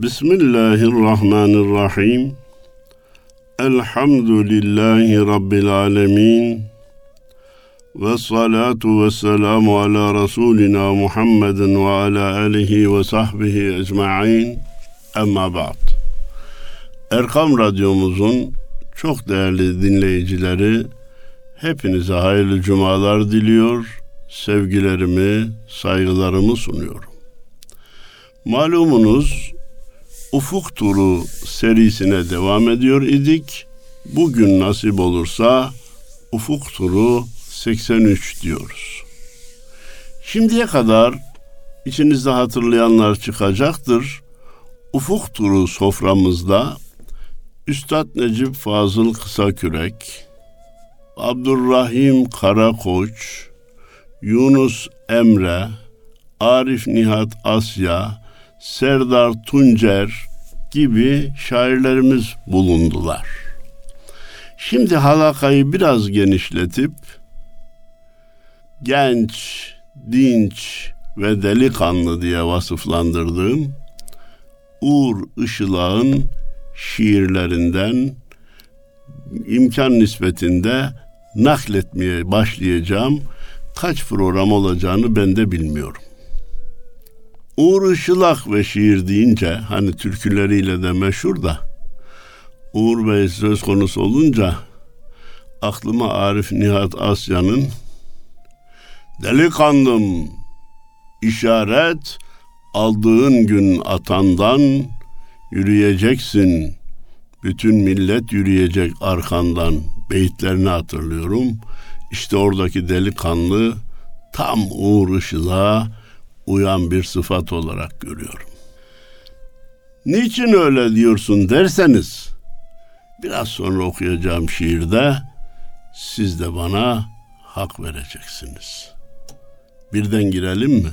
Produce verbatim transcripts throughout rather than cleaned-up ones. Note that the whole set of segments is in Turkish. Bismillahirrahmanirrahim. Elhamdülillahi Rabbil alemin. Ve salatu ve selamu ala Resulina Muhammedin ve ala alihi ve sahbihi ecma'in. Amma ba'd. Erkam Radyomuzun çok değerli dinleyicileri, hepinize hayırlı cumalar diliyor, sevgilerimi, saygılarımı sunuyorum. Malumunuz Ufuk Turu serisine devam ediyor idik. Bugün nasip olursa Ufuk Turu seksen üç diyoruz. Şimdiye kadar içinizde hatırlayanlar çıkacaktır. Ufuk Turu soframızda Üstad Necip Fazıl Kısakürek, Abdurrahim Karakoç, Yunus Emre, Arif Nihat Asya, Serdar Tuncer gibi şairlerimiz bulundular. Şimdi halakayı biraz genişletip genç, dinç ve delikanlı diye vasıflandırdığım Uğur Işılak'ın şiirlerinden imkan nispetinde nakletmeye başlayacağım. Kaç program olacağını ben de bilmiyorum. Uğur Işılak ve şiir deyince, hani türküleriyle de meşhur da, Uğur Bey söz konusu olunca aklıma Arif Nihat Asya'nın "Delikanlım, işaret aldığın gün atandan, yürüyeceksin, bütün millet yürüyecek arkandan" beyitlerini hatırlıyorum. İşte oradaki delikanlı tam Uğur Işılak'a uyan bir sıfat olarak görüyorum. Niçin öyle diyorsun derseniz, biraz sonra okuyacağım şiirde siz de bana hak vereceksiniz. Birden girelim mi?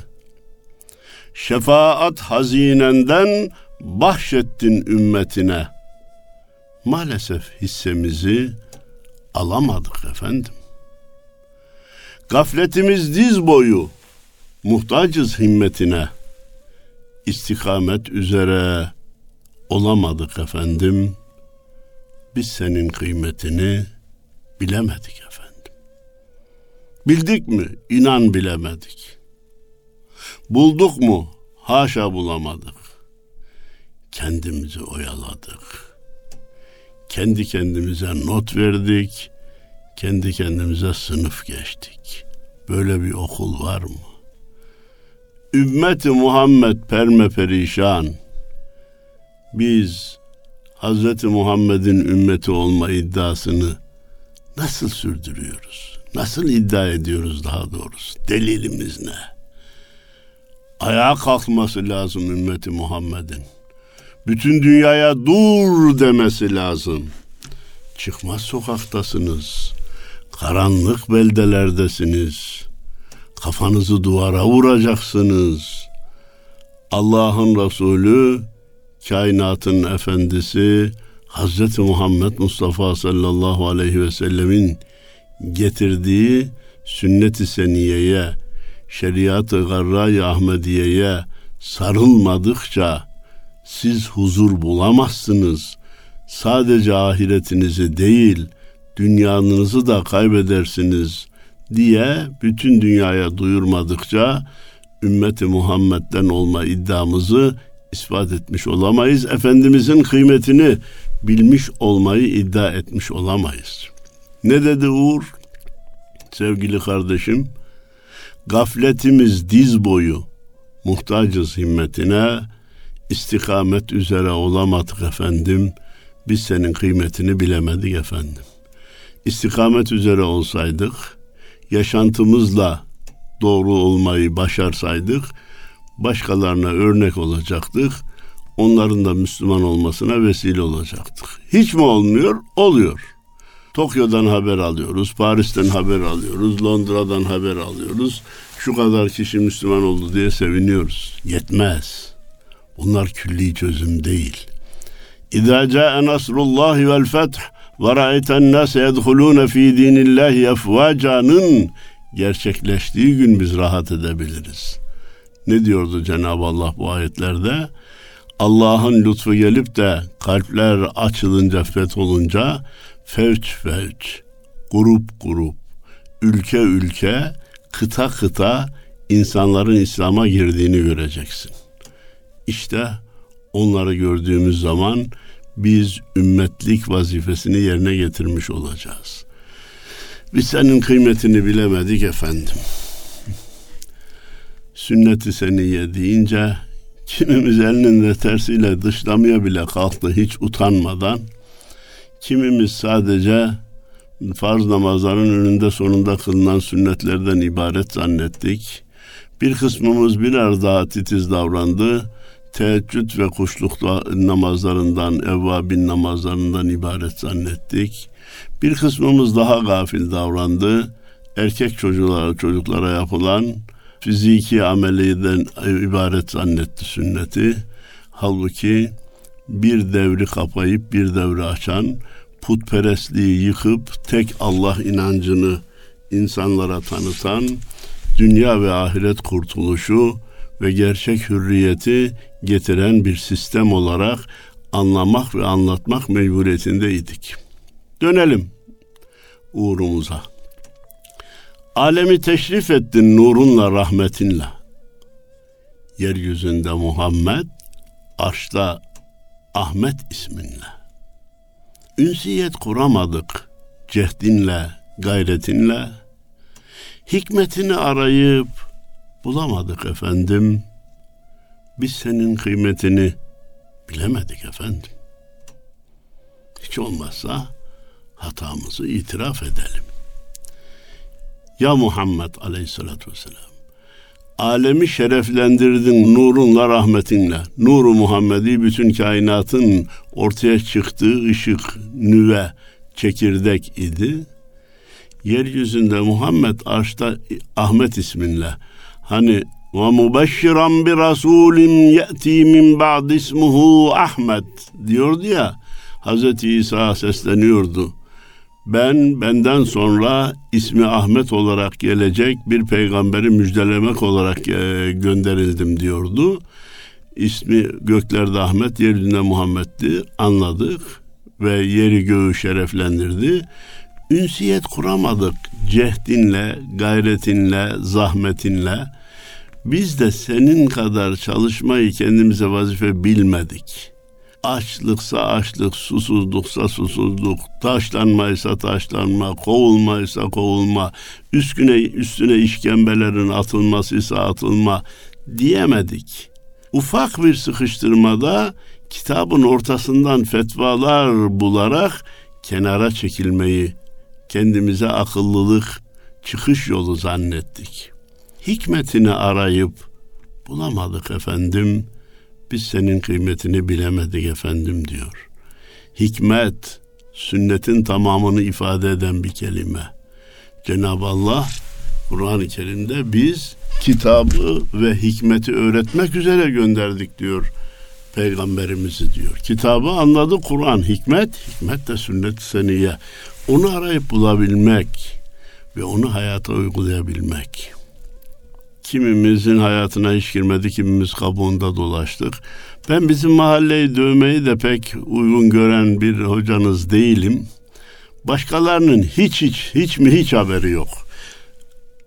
Şefaat hazinenden bahşettin ümmetine. Maalesef hissemizi alamadık efendim. Gafletimiz diz boyu, muhtacız himmetine. İstikamet üzere olamadık efendim. Biz senin kıymetini bilemedik efendim. Bildik mi? İnan bilemedik. Bulduk mu? Haşa bulamadık. Kendimizi oyaladık. Kendi kendimize not verdik. Kendi kendimize sınıf geçtik. Böyle bir okul var mı? Ümmeti Muhammed permeperişan. Biz Hazreti Muhammed'in ümmeti olma iddiasını nasıl sürdürüyoruz? Nasıl iddia ediyoruz daha doğrusu? Delilimiz ne? Ayağa kalkması lazım ümmeti Muhammed'in. Bütün dünyaya dur demesi lazım. Çıkmaz sokaktasınız. Karanlık beldelerdesiniz. Kafanızı duvara vuracaksınız. Allah'ın Resulü, kainatın efendisi Hazreti Muhammed Mustafa sallallahu aleyhi ve sellemin getirdiği sünnet-i seniyeye, şeriat-ı garra-i ahmediyeye sarılmadıkça siz huzur bulamazsınız. Sadece ahiretinizi değil, dünyanızı da kaybedersiniz diye bütün dünyaya duyurmadıkça ümmeti Muhammed'den olma iddiamızı ispat etmiş olamayız. Efendimizin kıymetini bilmiş olmayı iddia etmiş olamayız. Ne dedi Uğur? Sevgili kardeşim, gafletimiz diz boyu, muhtacız himmetine, istikamet üzere olamadık efendim, biz senin kıymetini bilemedik efendim. İstikamet üzere olsaydık, yaşantımızla doğru olmayı başarsaydık, başkalarına örnek olacaktık, onların da Müslüman olmasına vesile olacaktık. Hiç mi olmuyor? Oluyor. Tokyo'dan haber alıyoruz, Paris'ten haber alıyoruz, Londra'dan haber alıyoruz. Şu kadar kişi Müslüman oldu diye seviniyoruz. Yetmez. Bunlar külli çözüm değil. اِذَا جَاءَ نَصْرُ اللّٰهِ وَالْفَتْحِ وَرَأَيْتَ النَّاسَ يَدْخُلُونَ ف۪ي د۪ينِ اللّٰهِ اَفْوَاجَانın gerçekleştiği gün biz rahat edebiliriz. Ne diyordu Cenab-ı Allah bu ayetlerde? Allah'ın lütfu gelip de kalpler açılınca, fetholunca fevç fevç, grup grup, ülke ülke, kıta kıta insanların İslam'a girdiğini göreceksin. İşte onları gördüğümüz zaman biz ümmetlik vazifesini yerine getirmiş olacağız. Biz senin kıymetini bilemedik efendim. Sünnet-i seniyye deyince kimimiz elinin de tersiyle dışlamaya bile kalktı hiç utanmadan. Kimimiz sadece farz namazların önünde sonunda kılınan sünnetlerden ibaret zannettik. Bir kısmımız biraz daha titiz davrandı. Teheccüd ve kuşluk namazlarından, evvabin namazlarından ibaret zannettik. Bir kısmımız daha gafil davrandı. Erkek çocuklara, çocuklara yapılan fiziki ameliyeden ibaret zannetti sünneti. Halbuki bir devri kapayıp bir devri açan, putperestliği yıkıp tek Allah inancını insanlara tanıtan, dünya ve ahiret kurtuluşu ve gerçek hürriyeti getiren bir sistem olarak anlamak ve anlatmak mecburiyetindeydik. Dönelim uğrumuza. Alemi teşrif ettin nurunla, rahmetinle. Yeryüzünde Muhammed, arşta Ahmet isminle. Ünsiyet kuramadık cehdinle, gayretinle. Hikmetini arayıp bulamadık efendim. Biz senin kıymetini bilemedik efendim. Hiç olmazsa hatamızı itiraf edelim. Ya Muhammed aleyhissalatü vesselam, alemi şereflendirdin nurunla, rahmetinle. Nuru Muhammedi bütün kainatın ortaya çıktığı ışık, nüve, çekirdek idi. Yeryüzünde Muhammed arşta Ahmet isminle. Hani ve mübeşşiran bi rasulin yati min ba'd ismuhu Ahmet diyordu ya, Hazreti İsa sesleniyordu. Ben benden sonra ismi Ahmet olarak gelecek bir peygamberi müjdelemek olarak gönderildim diyordu. İsmi göklerde Ahmet, yeryüzünde Muhammed'di. Anladık ve yeri göğü şereflendirdi. Ünsiyet kuramadık cehdinle, gayretinle, zahmetinle. Biz de senin kadar çalışmayı kendimize vazife bilmedik. Açlıksa açlık, susuzluksa susuzluk, taşlanmaysa taşlanma, kovulmaysa kovulma, üstüne, üstüne işkembelerin atılmasıysa atılma diyemedik. Ufak bir sıkıştırmada kitabın ortasından fetvalar bularak kenara çekilmeyi, kendimize akıllılık, çıkış yolu zannettik. Hikmetini arayıp bulamadık efendim. Biz senin kıymetini bilemedik efendim diyor. Hikmet, sünnetin tamamını ifade eden bir kelime. Cenab-ı Allah Kur'an-ı Kerim'de biz kitabı ve hikmeti öğretmek üzere gönderdik diyor peygamberimizi diyor. Kitabı anladı Kur'an, hikmet, hikmet de sünnet-i seniyye. Onu arayıp bulabilmek ve onu hayata uygulayabilmek. Kimimizin hayatına hiç girmedi, kimimiz kabuğunda dolaştık. Ben bizim mahalleyi dövmeyi de pek uygun gören bir hocanız değilim. Başkalarının hiç hiç, hiç mi hiç haberi yok.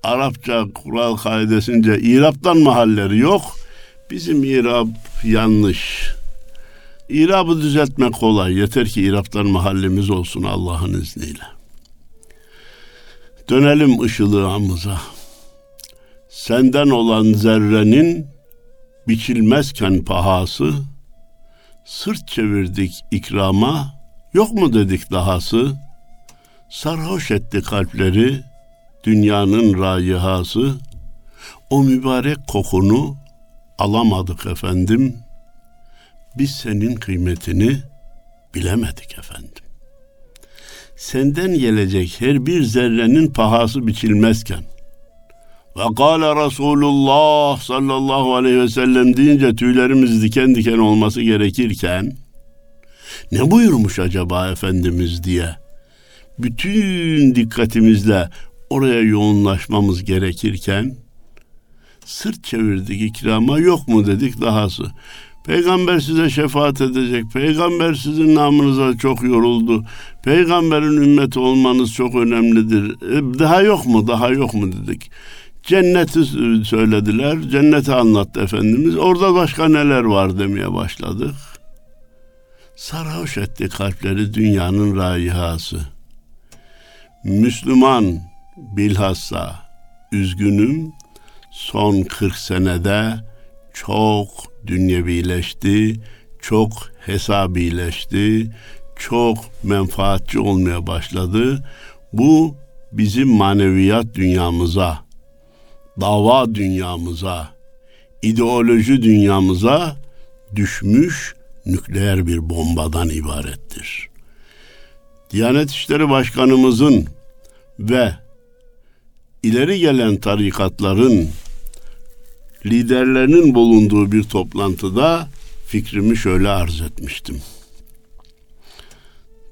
Arapça kural kaidesince İrab'dan mahalleri yok. Bizim İrab yanlış. İrab'ı düzeltmek kolay. Yeter ki İrab'dan mahallemiz olsun Allah'ın izniyle. Dönelim ışılığımıza. Senden olan zerrenin biçilmezken pahası, sırt çevirdik ikrama, yok mu dedik dahası, sarhoş etti kalpleri dünyanın rayihası, o mübarek kokunu alamadık efendim, biz senin kıymetini bilemedik efendim. Senden gelecek her bir zerrenin pahası biçilmezken, ve kâle Resulullah sallallahu aleyhi ve sellem deyince tüylerimiz diken diken olması gerekirken, ne buyurmuş acaba Efendimiz diye bütün dikkatimizle oraya yoğunlaşmamız gerekirken, sırt çevirdik ikrama, yok mu dedik dahası. Peygamber size şefaat edecek. Peygamber sizin namınıza çok yoruldu. Peygamberin ümmeti olmanız çok önemlidir. E, daha yok mu? Daha yok mu dedik. Cenneti söylediler. Cenneti anlattı Efendimiz. Orada başka neler var demeye başladık. Sarhoş etti kalpleri dünyanın raihası. Müslüman bilhassa üzgünüm son kırk senede çok dünyevileşti, çok hesabileşti, çok menfaatçi olmaya başladı. Bu bizim maneviyat dünyamıza, dava dünyamıza, ideoloji dünyamıza düşmüş nükleer bir bombadan ibarettir. Diyanet İşleri Başkanımızın ve ileri gelen tarikatların liderlerinin bulunduğu bir toplantıda fikrimi şöyle arz etmiştim.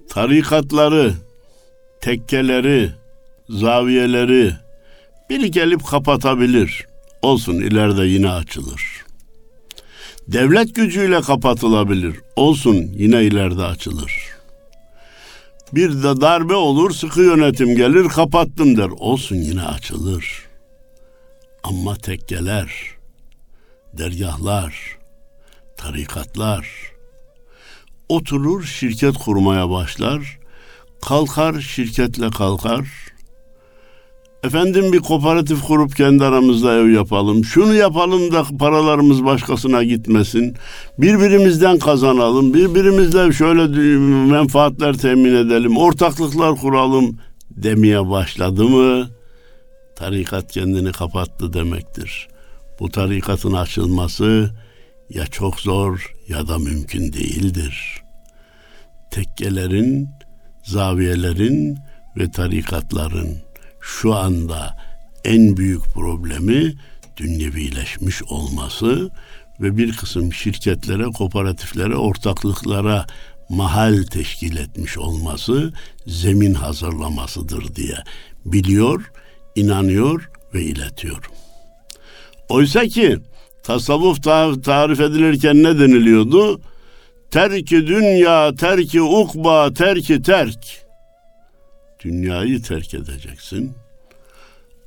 Tarikatları, tekkeleri, zaviyeleri biri gelip kapatabilir. Olsun, ileride yine açılır. Devlet gücüyle kapatılabilir. Olsun, yine ileride açılır. Bir de darbe olur, sıkı yönetim gelir, kapattım der. Olsun, yine açılır. Ama tekkeler, dergahlar, tarikatlar oturur şirket kurmaya başlar. Kalkar şirketle kalkar. Efendim bir kooperatif kurup kendi aramızda ev yapalım. Şunu yapalım da paralarımız başkasına gitmesin. Birbirimizden kazanalım. Birbirimizle şöyle menfaatler temin edelim. Ortaklıklar kuralım demeye başladı mı tarikat kendini kapattı demektir. Bu tarikatın açılması ya çok zor ya da mümkün değildir. Tekkelerin, zaviyelerin ve tarikatların şu anda en büyük problemi dünyevileşmiş olması ve bir kısım şirketlere, kooperatiflere, ortaklıklara mahal teşkil etmiş olması, zemin hazırlamasıdır diye biliyor, inanıyor ve iletiyorum. Oysa ki tasavvuf tarif edilirken ne deniliyordu? Terk-i dünya, terk-i ukba, terk-i terk. Dünyayı terk edeceksin.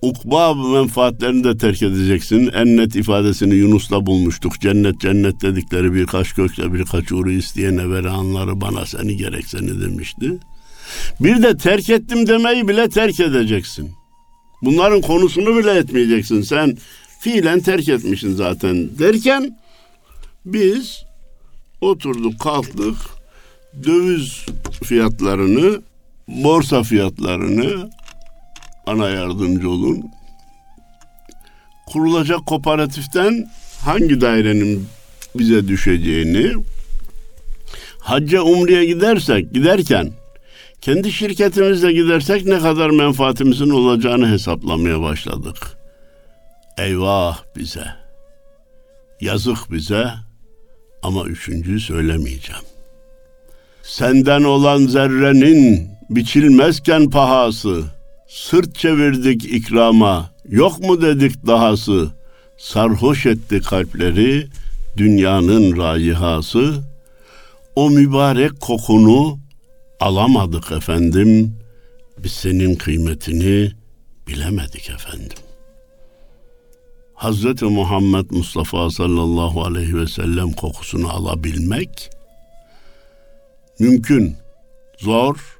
Ukba menfaatlerini de terk edeceksin. Ennet ifadesini Yunus'la bulmuştuk. Cennet cennet dedikleri birkaç gökle birkaç uğru isteyene veranları bana seni gerek seni demişti. Bir de terk ettim demeyi bile terk edeceksin. Bunların konusunu bile etmeyeceksin. Sen fiilen terk etmişsin zaten derken biz oturduk kalktık döviz fiyatlarını, borsa fiyatlarını, bana yardımcı olun, kurulacak kooperatiften hangi dairenin bize düşeceğini, hacca umreye gidersek giderken kendi şirketimizle gidersek ne kadar menfaatimizin olacağını hesaplamaya başladık. Eyvah bize, yazık bize, ama üçüncüyü söylemeyeceğim. Senden olan zerrenin biçilmezken pahası, sırt çevirdik ikrama, yok mu dedik dahası, sarhoş etti kalpleri dünyanın raihası, o mübarek kokunu alamadık efendim, biz senin kıymetini bilemedik efendim. Hazreti Muhammed Mustafa sallallahu aleyhi ve sellem kokusunu alabilmek mümkün, zor,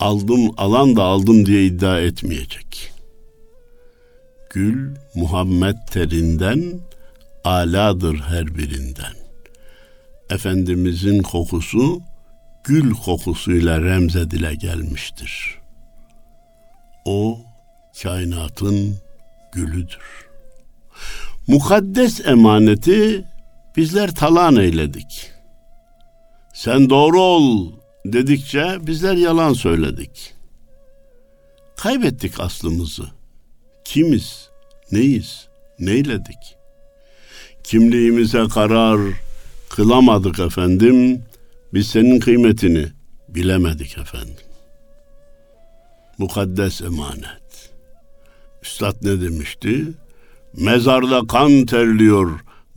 aldım alan da aldım diye iddia etmeyecek. Gül Muhammed terinden, aladır her birinden. Efendimizin kokusu gül kokusuyla remzedile gelmiştir. O kainatın gülüdür. Mukaddes emaneti bizler talan eyledik. Sen doğru ol dedikçe bizler yalan söyledik. Kaybettik aslımızı. Kimiz, neyiz, neyledik? Kimliğimize karar kılamadık efendim. Biz senin kıymetini bilemedik efendim. Mukaddes emanet. Üstad ne demişti? Mezarda kan terliyor,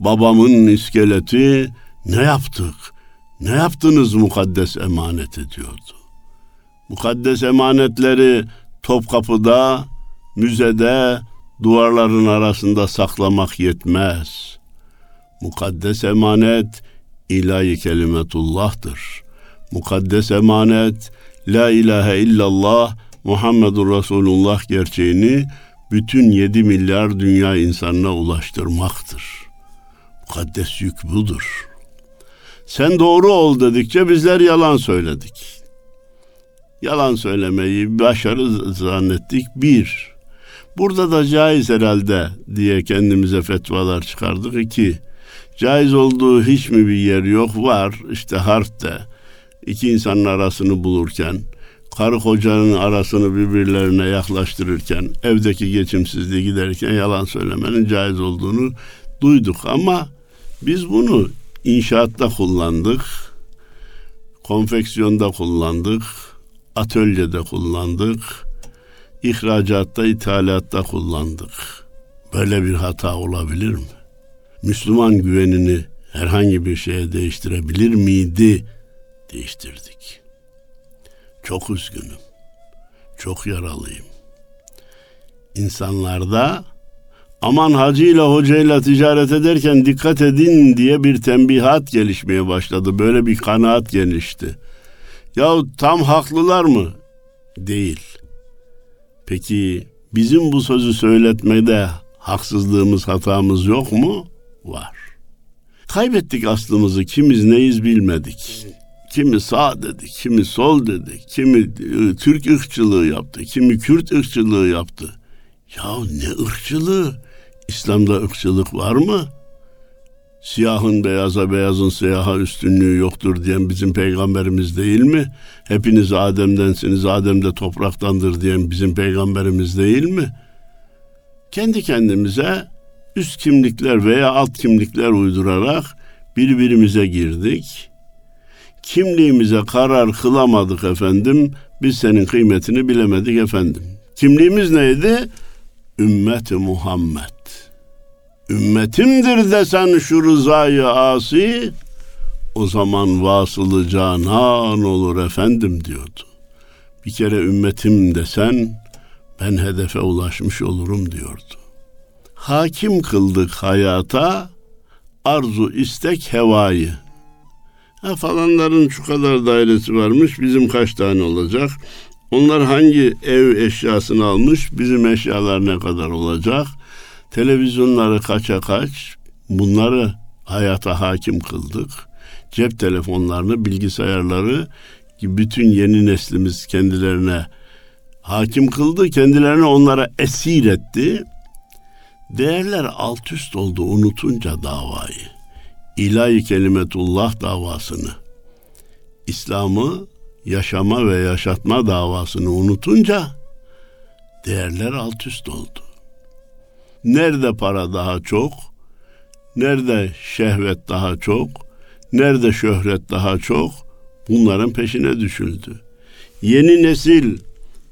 babamın iskeleti ne yaptık, ne yaptınız mukaddes emanete diyordu. Mukaddes emanetleri Topkapı'da, müzede, duvarların arasında saklamak yetmez. Mukaddes emanet ilahi kelimetullah'tır. Mukaddes emanet la ilahe illallah Muhammedur Resulullah gerçeğini bütün yedi milyar dünya insanına ulaştırmaktır. Mukaddes yük budur. Sen doğru ol dedikçe bizler yalan söyledik. Yalan söylemeyi başarı zannettik bir. Burada da caiz herhalde diye kendimize fetvalar çıkardık iki. Caiz olduğu hiç mi bir yer yok? Var. İşte harfte. İki insanın arasını bulurken, karı kocanın arasını birbirlerine yaklaştırırken, evdeki geçimsizliği giderken yalan söylemenin caiz olduğunu duyduk. Ama biz bunu inşaatta kullandık, konfeksiyonda kullandık, atölyede kullandık, ihracatta, ithalatta kullandık. Böyle bir hata olabilir mi? Müslüman güvenini herhangi bir şeye değiştirebilir miydi? Değiştirdik. Çok üzgünüm. Çok yaralıyım. İnsanlarda aman hacıyla hocayla ticaret ederken dikkat edin diye bir tembihat gelişmeye başladı. Böyle bir kanaat gelişti. Yahu tam haklılar mı? Değil. Peki bizim bu sözü söyletmede haksızlığımız, hatamız yok mu? Var. Kaybettik aslımızı, kimiz neyiz bilmedik. Kimi sağ dedi, kimi sol dedi, kimi Türk ırkçılığı yaptı, kimi Kürt ırkçılığı yaptı. Ya ne ırkçılığı? İslam'da ırkçılık var mı? Siyahın beyaza, beyazın siyaha üstünlüğü yoktur diyen bizim peygamberimiz değil mi? Hepiniz Adem'densiniz, Adem de topraktandır diyen bizim peygamberimiz değil mi? Kendi kendimize üst kimlikler veya alt kimlikler uydurarak birbirimize girdik. Kimliğimize karar kılamadık efendim, biz senin kıymetini bilemedik efendim. Kimliğimiz neydi? Ümmet-i Muhammed. Ümmetimdir desen şu rızayı asi, o zaman vasılı canan olur efendim diyordu. Bir kere ümmetim desen, ben hedefe ulaşmış olurum diyordu. Hakim kıldık hayata, arzu istek hevayı. Ha, falanların şu kadar dairesi varmış, bizim kaç tane olacak? Onlar hangi ev eşyasını almış, bizim eşyalar ne kadar olacak? Televizyonları kaça kaç, bunları hayata hakim kıldık. Cep telefonlarını, bilgisayarları, bütün yeni neslimiz kendilerine hakim kıldı, kendilerini onlara esir etti. Değerler alt üst oldu unutunca davayı. İlahi kelimetullah davasını, İslam'ı yaşama ve yaşatma davasını unutunca değerler alt üst oldu. Nerede para daha çok, nerede şehvet daha çok, nerede şöhret daha çok, bunların peşine düşüldü. Yeni nesil,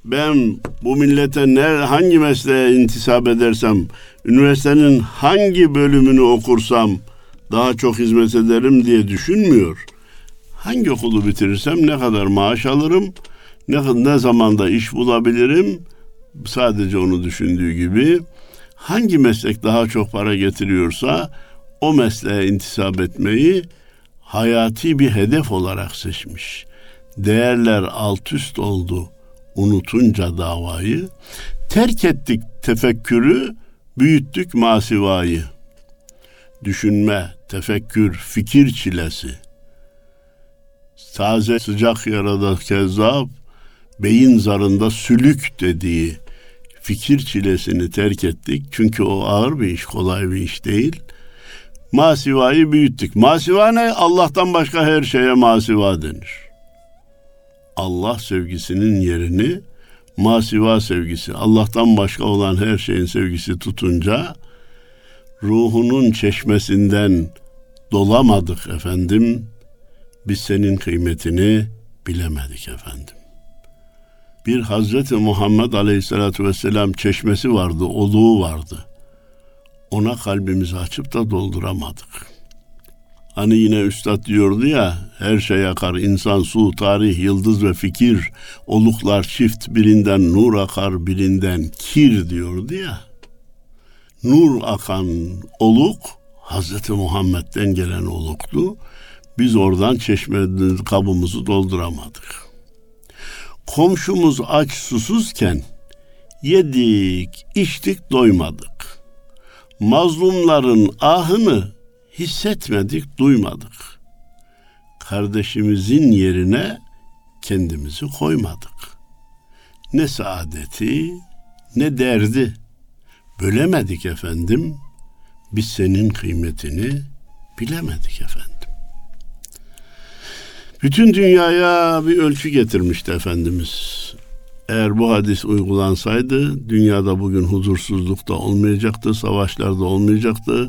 ben bu millete ne, hangi mesleğe intisap edersem, üniversitenin hangi bölümünü okursam daha çok hizmet ederim diye düşünmüyor. Hangi okulu bitirirsem ne kadar maaş alırım, ne, ne zamanda iş bulabilirim, sadece onu düşündüğü gibi. Hangi meslek daha çok para getiriyorsa o mesleğe intisap etmeyi hayati bir hedef olarak seçmiş. Değerler alt üst oldu unutunca davayı, terk ettik tefekkürü, büyüttük masivayı. Düşünme, tefekkür, fikir çilesi. Taze sıcak yarada kezzap, beyin zarında sülük dediği fikir çilesini terk ettik. Çünkü o ağır bir iş, kolay bir iş değil. Masivayı büyüttük. Masiva ne? Allah'tan başka her şeye masiva denir. Allah sevgisinin yerini masiva sevgisi, Allah'tan başka olan her şeyin sevgisi tutunca ruhunun çeşmesinden dolamadık efendim. Biz senin kıymetini bilemedik efendim. Bir Hazreti Muhammed Aleyhisselatü Vesselam çeşmesi vardı, oluğu vardı. ona kalbimizi açıp da dolduramadık. Hani yine Üstad diyordu ya, her şey akar, insan, su, tarih, yıldız ve fikir, oluklar çift, birinden nur akar, birinden kir diyordu ya. Nur akan oluk, Hazreti Muhammed'den gelen oluktu. Biz oradan çeşmeden kabımızı dolduramadık. Komşumuz aç susuzken, yedik, içtik, doymadık. Mazlumların ahını hissetmedik, duymadık. Kardeşimizin yerine kendimizi koymadık. Ne saadeti, ne derdi. Bölemedik efendim, biz senin kıymetini bilemedik efendim. Bütün dünyaya bir ölçü getirmişti Efendimiz. Eğer bu hadis uygulansaydı, dünyada bugün huzursuzluk da olmayacaktı, savaşlar da olmayacaktı,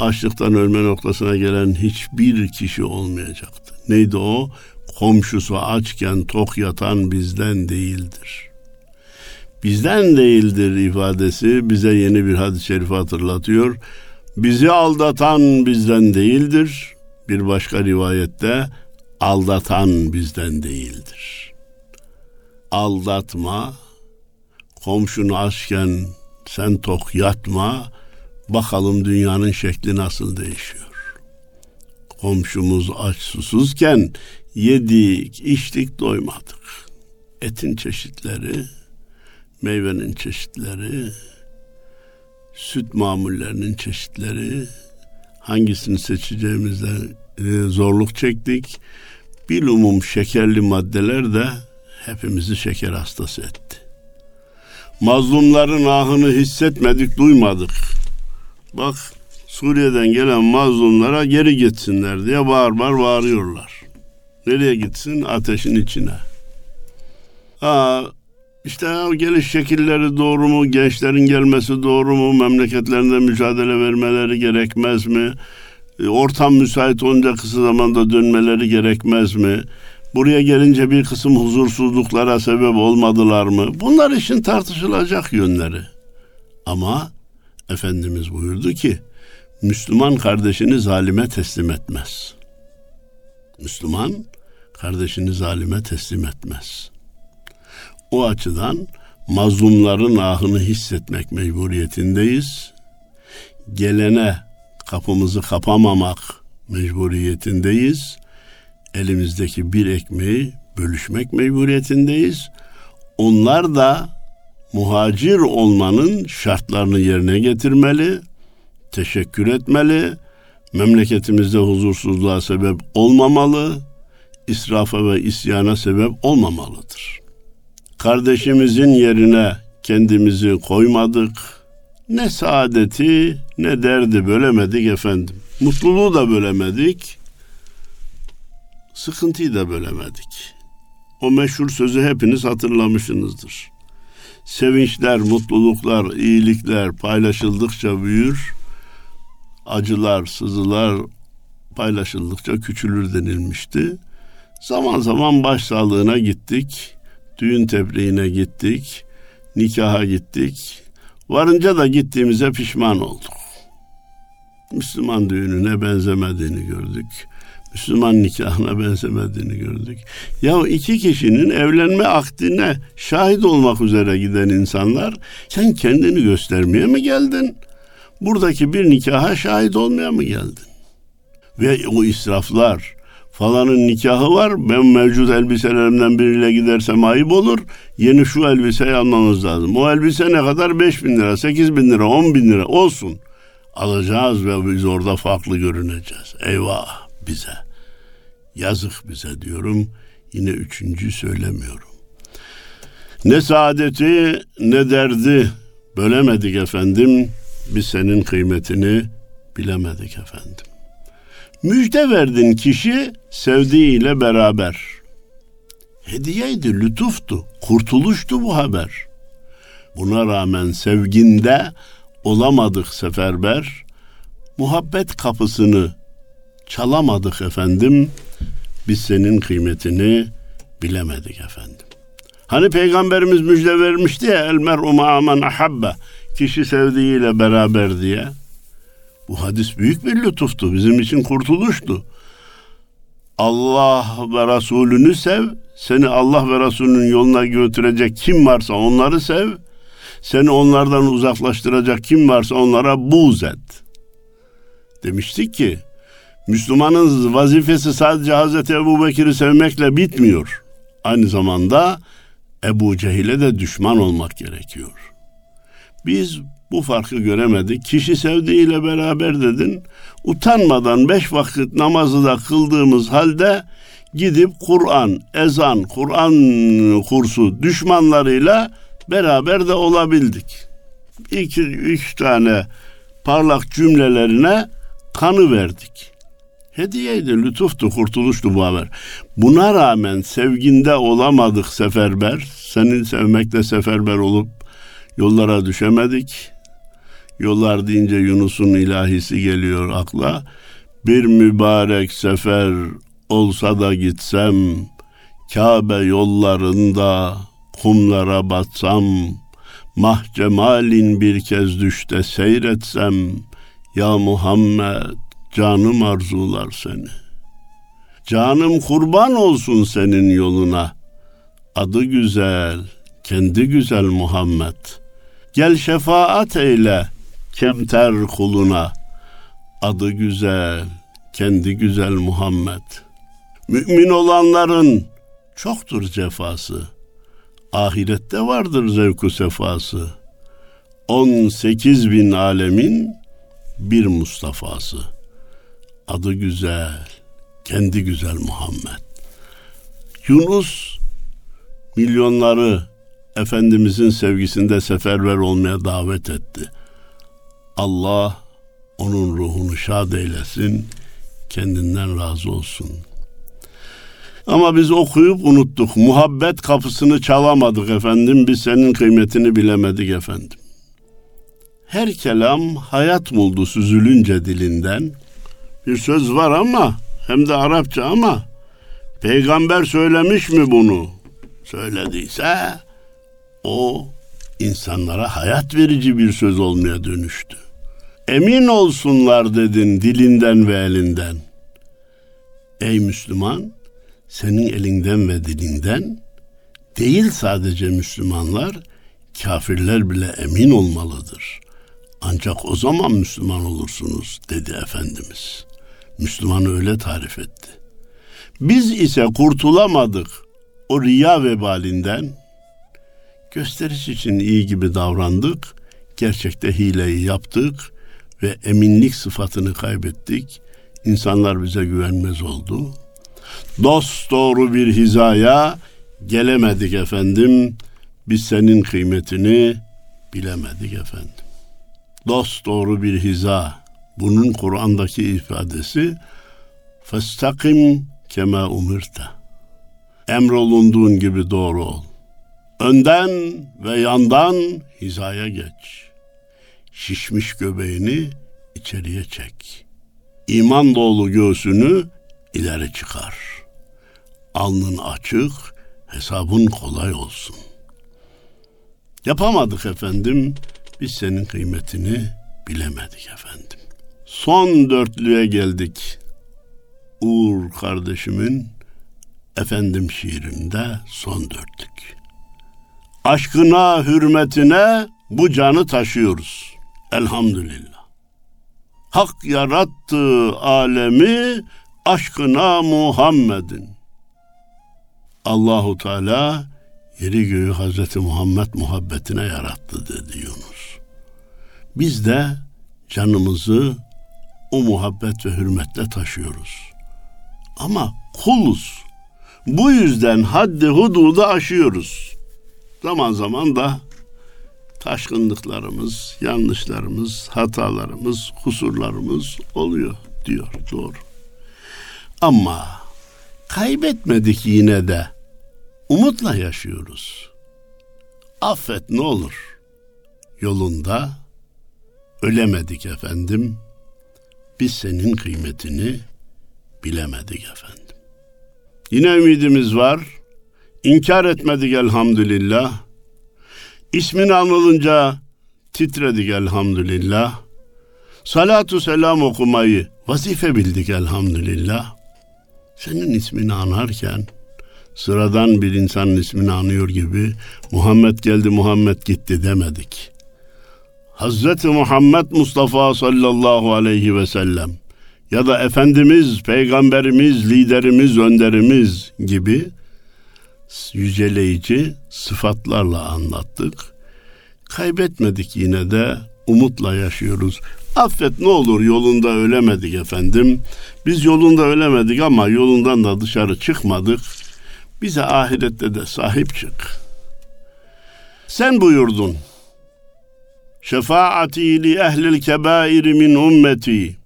açlıktan ölme noktasına gelen hiçbir kişi olmayacaktı. Neydi o? Komşusu açken tok yatan bizden değildir. Bizden değildir ifadesi bize yeni bir hadis-i şerifi hatırlatıyor. Bizi aldatan bizden değildir. Bir başka rivayette aldatan bizden değildir. Aldatma, komşunu açken sen tok yatma, bakalım dünyanın şekli nasıl değişiyor. Komşumuz aç susuzken yedik, içtik, doymadık. Etin çeşitleri, meyvenin çeşitleri, süt mamullerinin çeşitleri, hangisini seçeceğimizde zorluk çektik. Bilumum şekerli maddeler de hepimizi şeker hastası etti. Mazlumların ahını hissetmedik, duymadık. Bak, Suriye'den gelen mazlumlara geri gitsinler diye bağır bağır bağırıyorlar. Nereye gitsin? Ateşin içine. Aa, işte o geliş şekilleri doğru mu? Gençlerin gelmesi doğru mu? Memleketlerinde mücadele vermeleri gerekmez mi? Ortam müsait olunca kısa zamanda dönmeleri gerekmez mi? Buraya gelince bir kısım huzursuzluklara sebep olmadılar mı? Bunlar için tartışılacak yönleri. Ama Efendimiz buyurdu ki, Müslüman kardeşini zalime teslim etmez. Müslüman kardeşini zalime teslim etmez. O açıdan mazlumların ahını hissetmek mecburiyetindeyiz. Gelene kapımızı kapamamak mecburiyetindeyiz. Elimizdeki bir ekmeği bölüşmek mecburiyetindeyiz. Onlar da muhacir olmanın şartlarını yerine getirmeli, teşekkür etmeli, memleketimizde huzursuzluğa sebep olmamalı, israfa ve isyana sebep olmamalıdır. Kardeşimizin yerine kendimizi koymadık, ne saadeti ne derdi bölemedik efendim. Mutluluğu da bölemedik, sıkıntıyı da bölemedik. O meşhur sözü hepiniz hatırlamışsınızdır. Sevinçler, mutluluklar, iyilikler paylaşıldıkça büyür, acılar, sızılar paylaşıldıkça küçülür denilmişti. Zaman zaman başsağlığına gittik, düğün tebriğine gittik, nikaha gittik. Varınca da gittiğimize pişman olduk. Müslüman düğününe benzemediğini gördük. Müslüman nikahına benzemediğini gördük. Ya iki kişinin evlenme akdine şahit olmak üzere giden insanlar, sen kendini göstermeye mi geldin? Buradaki bir nikaha şahit olmaya mı geldin? Ve o israflar, falanın nikahı var, ben mevcut elbiselerimden biriyle gidersem ayıp olur, yeni şu elbiseyi almamız lazım. O elbise ne kadar? beş bin lira, sekiz bin lira, on bin lira olsun. Alacağız ve biz orada farklı görüneceğiz. Eyvah bize. Yazık bize diyorum. Yine üçüncüyü söylemiyorum. Ne saadeti ne derdi bölemedik efendim. Biz senin kıymetini bilemedik efendim. Müjde verdin kişi sevdiğiyle beraber. Hediyeydi, lütuftu, kurtuluştu bu haber. Buna rağmen sevginde olamadık seferber. Muhabbet kapısını çalamadık efendim. Biz senin kıymetini bilemedik efendim. Hani Peygamberimiz müjde vermişti ya, el mer'u ma'amen ahabbe, kişi sevdiğiyle beraber diye. Bu hadis büyük bir lütuftu. Bizim için kurtuluştu. Allah ve Resulünü sev. Seni Allah ve Resulünün yoluna götürecek kim varsa onları sev. Seni onlardan uzaklaştıracak kim varsa onlara buğz et. Demiştik ki Müslümanın vazifesi sadece Hazreti Ebubekir'i sevmekle bitmiyor. Aynı zamanda Ebu Cehil'e de düşman olmak gerekiyor. Biz bu farkı göremedik. Kişi sevdiğiyle beraber dedin. Utanmadan beş vakit namazı da kıldığımız halde gidip Kur'an, ezan, Kur'an kursu düşmanlarıyla beraber de olabildik. İki, üç tane parlak cümlelerine kanı verdik. Hediyeydi, lütuftu, kurtuluştu bu haber. Buna rağmen sevginde olamadık seferber. Senin sevmekte seferber olup yollara düşemedik. Yollar deyince Yunus'un ilahisi geliyor akla. Bir mübarek sefer olsa da gitsem, Kabe yollarında kumlara batsam, mahcemalin bir kez düşte seyretsem, ya Muhammed canım arzular seni. Canım kurban olsun senin yoluna. Adı güzel, kendi güzel Muhammed. Gel şefaat eyle kemter kuluna. Adı güzel, kendi güzel Muhammed. Mümin olanların çoktur cefası. Ahirette vardır zevku sefası. On sekiz bin alemin bir Mustafa'sı. Adı güzel, kendi güzel Muhammed. Yunus milyonları Efendimizin sevgisinde seferber olmaya davet etti. Allah onun ruhunu şad eylesin, kendinden razı olsun. Ama biz okuyup unuttuk. Muhabbet kapısını çalamadık efendim. Biz senin kıymetini bilemedik efendim. Her kelam hayat buldu süzülünce dilinden. Bir söz var ama hem de Arapça ama peygamber söylemiş mi bunu? Söylediyse o insanlara hayat verici bir söz olmaya dönüştü. Emin olsunlar dedin dilinden ve elinden. Ey Müslüman, senin elinden ve dilinden değil sadece Müslümanlar, kafirler bile emin olmalıdır. Ancak o zaman Müslüman olursunuz dedi Efendimiz. Müslümanı öyle tarif etti. Biz ise kurtulamadık o riya vebalinden. Gösteriş için iyi gibi davrandık. Gerçekte hileyi yaptık ve eminlik sıfatını kaybettik. İnsanlar bize güvenmez oldu. Dosdoğru bir hizaya gelemedik efendim. Biz senin kıymetini bilemedik efendim. Dosdoğru bir hiza. Bunun Kur'an'daki ifadesi "Festakim kema umirta." Emrolunduğun gibi doğru ol. Önden ve yandan hizaya geç. Şişmiş göbeğini içeriye çek. İman dolu göğsünü ileri çıkar. Alnın açık, hesabın kolay olsun. Yapamadık efendim. Biz senin kıymetini bilemedik efendim. Son dörtlüğe geldik. Uğur kardeşimin efendim şiirinde son dörtlük. Aşkına, hürmetine bu canı taşıyoruz. Elhamdülillah. Hak yarattığı alemi aşkına Muhammed'in. Allahu Teala yeri göğü Hazreti Muhammed muhabbetine yarattı dedi Yunus. Biz de canımızı o muhabbet ve hürmetle taşıyoruz. Ama kuluz. Bu yüzden haddi hududu aşıyoruz. Zaman zaman da taşkınlıklarımız, yanlışlarımız, hatalarımız, kusurlarımız oluyor diyor. Doğru. Ama kaybetmedik yine de. Umutla yaşıyoruz. Affet ne olur. Yolunda ölemedik efendim. Biz senin kıymetini bilemedik efendim. Yine ümidimiz var. İnkar etmedik elhamdülillah. İsmin anılınca titredik elhamdülillah. salatu selam okumayı vazife bildik elhamdülillah. Senin ismini anarken sıradan bir insanın ismini anıyor gibi Muhammed geldi Muhammed gitti demedik. Hazreti Muhammed Mustafa sallallahu aleyhi ve sellem ya da Efendimiz, Peygamberimiz, liderimiz, önderimiz gibi yüceleyici sıfatlarla anlattık. Kaybetmedik yine de, umutla yaşıyoruz. Affet ne olur, yolunda ölemedik efendim. Biz yolunda ölemedik ama yolundan da dışarı çıkmadık. Bize ahirette de sahip çık. Sen buyurdun. Şefaati li ehlil kebairi min ümmeti.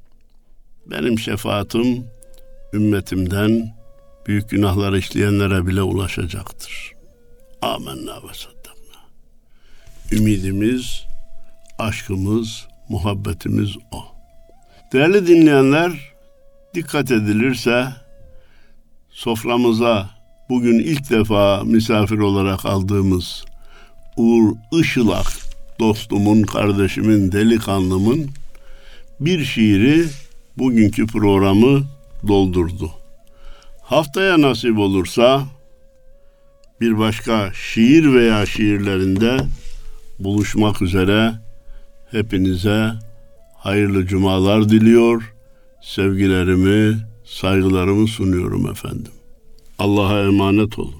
Benim şefaatim ümmetimden büyük günahları işleyenlere bile ulaşacaktır. Amenna ve saddakna. Ümidimiz, aşkımız, muhabbetimiz o. Değerli dinleyenler, dikkat edilirse soframıza bugün ilk defa misafir olarak aldığımız Uğur Işılak dostumun, kardeşimin, delikanlımın bir şiiri bugünkü programı doldurdu. Haftaya nasip olursa bir başka şiir veya şiirlerinde buluşmak üzere hepinize hayırlı cumalar diliyor, sevgilerimi, saygılarımı sunuyorum efendim. Allah'a emanet olun.